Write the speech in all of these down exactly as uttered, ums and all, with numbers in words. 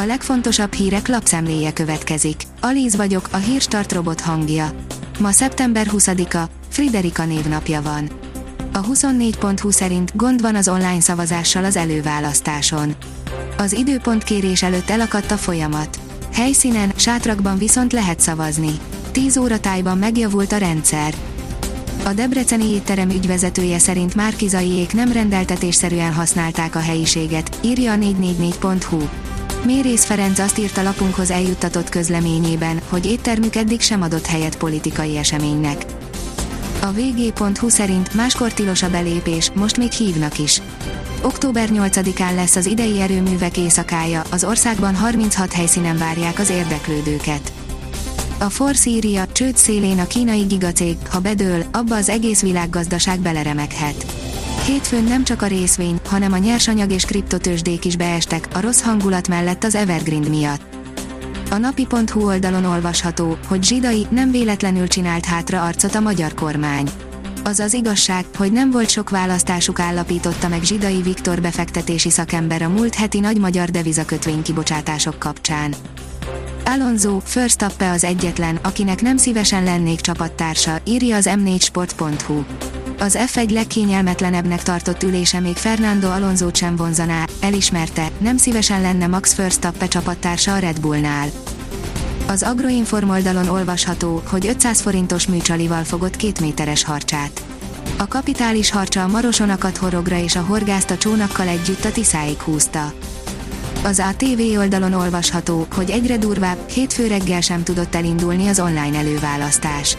a legfontosabb hírek lapszemléje következik. Alíz vagyok, a Hírstart robot hangja. Ma szeptember huszadika, Friderika névnapja van. A huszonnégy pont hu szerint gond van az online szavazással az előválasztáson. Az időpontkérés előtt elakadt a folyamat. Helyszínen, sátrakban viszont lehet szavazni. tíz óra tájban megjavult a rendszer. A debreceni étterem ügyvezetője szerint márkizaiék nem rendeltetésszerűen használták a helyiséget, írja a négy négy négy pont hu. Mérész Ferenc azt írt a lapunkhoz eljuttatott közleményében, hogy éttermük eddig sem adott helyet politikai eseménynek. A vé gé pont hu szerint máskor tilos a belépés, most még hívnak is. október nyolcadikán lesz az idei erőművek éjszakája, az országban harminchat helyszínen várják az érdeklődőket. A Forszíria csőd szélén a kínai gigacég, ha bedől, abba az egész világgazdaság beleremeghet. Hétfőn nem csak a részvény, hanem a nyersanyag és kriptotőzsdék is beestek, a rossz hangulat mellett az Evergreen miatt. A napi pont hu oldalon olvasható, hogy Zsidai nem véletlenül csinált hátra arcot a magyar kormány. Az az igazság, hogy nem volt sok választásuk, állapította meg Zsidai Viktor befektetési szakember a múlt heti nagy magyar devizakötvény kibocsátások kapcsán. Alonso, Verstappen az egyetlen, akinek nem szívesen lennék csapattársa, írja az em négy sport pont hu. Az ef egy legkényelmetlenebbnek tartott ülése még Fernando Alonsót sem vonzaná, elismerte, nem szívesen lenne Max Verstappen csapattársa a Red Bullnál. Az Agroinform oldalon olvasható, hogy ötszáz forintos műcsalival fogott kétméteres harcsát. A kapitális harcsa a marosonakat horogra és a horgászt a csónakkal együtt a Tiszáig húzta. Az á té vé oldalon olvasható, hogy egyre durvább, hétfő reggel sem tudott elindulni az online előválasztás.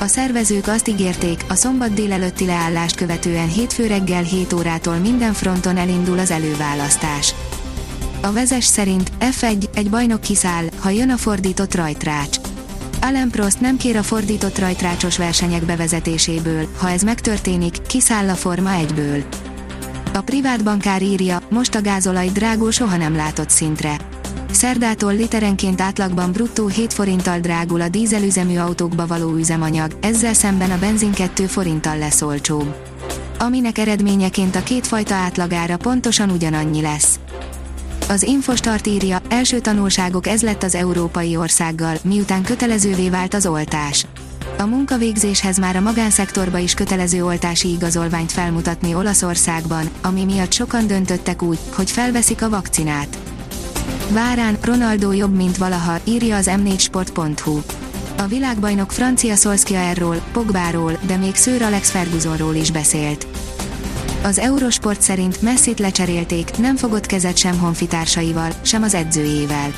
A szervezők azt ígérték, a szombat délelőtti leállást követően hétfő reggel hét órától minden fronton elindul az előválasztás. A vezes szerint ef egy, egy bajnok kiszáll, ha jön a fordított rajtrács. Alain Prost nem kér a fordított rajtrácsos versenyek bevezetéséből, ha ez megtörténik, kiszáll a Forma egyből. A privát bankár írja, most a gázolaj drágul soha nem látott szintre. Szerdától literenként átlagban bruttó hét forinttal drágul a dízelüzemű autókba való üzemanyag, ezzel szemben a benzin két forinttal lesz olcsóbb. Aminek eredményeként a két fajta átlagára pontosan ugyanannyi lesz. Az Infostart írja, első tanulságok ez lett az európai országgal, miután kötelezővé vált az oltás. A munkavégzéshez már a magánszektorba is kötelező oltási igazolványt felmutatni Olaszországban, ami miatt sokan döntöttek úgy, hogy felveszik a vakcinát. Várán, Ronaldo jobb, mint valaha, írja az em négy sport pont hu. A világbajnok Francia Solskjaerről, Pogbáról, de még Sir Alex Fergusonról is beszélt. Az Eurosport szerint Messit lecserélték, nem fogott kezet sem honfitársaival, sem az edzőjével.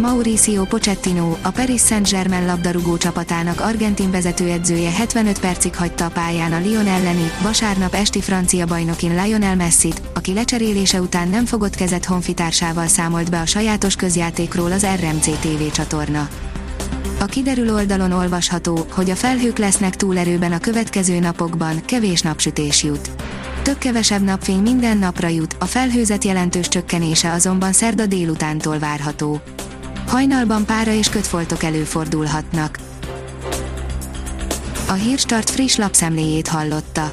Mauricio Pochettino, a Paris Saint-Germain labdarúgó csapatának argentin vezetőedzője hetvenöt percig hagyta a pályán a Lyon elleni, vasárnap esti francia bajnokin Lionel Messit, aki lecserélése után nem fogott kezet honfitársával számolt be a sajátos közjátékról az er em cé té vé csatorna. A kiderül oldalon olvasható, hogy a felhők lesznek túlerőben a következő napokban, kevés napsütés jut. Több kevesebb napfény minden napra jut, a felhőzet jelentős csökkenése azonban szerda délutántól várható. Hajnalban pára és kötfoltok előfordulhatnak. A Hírstart friss lapszemléjét hallotta.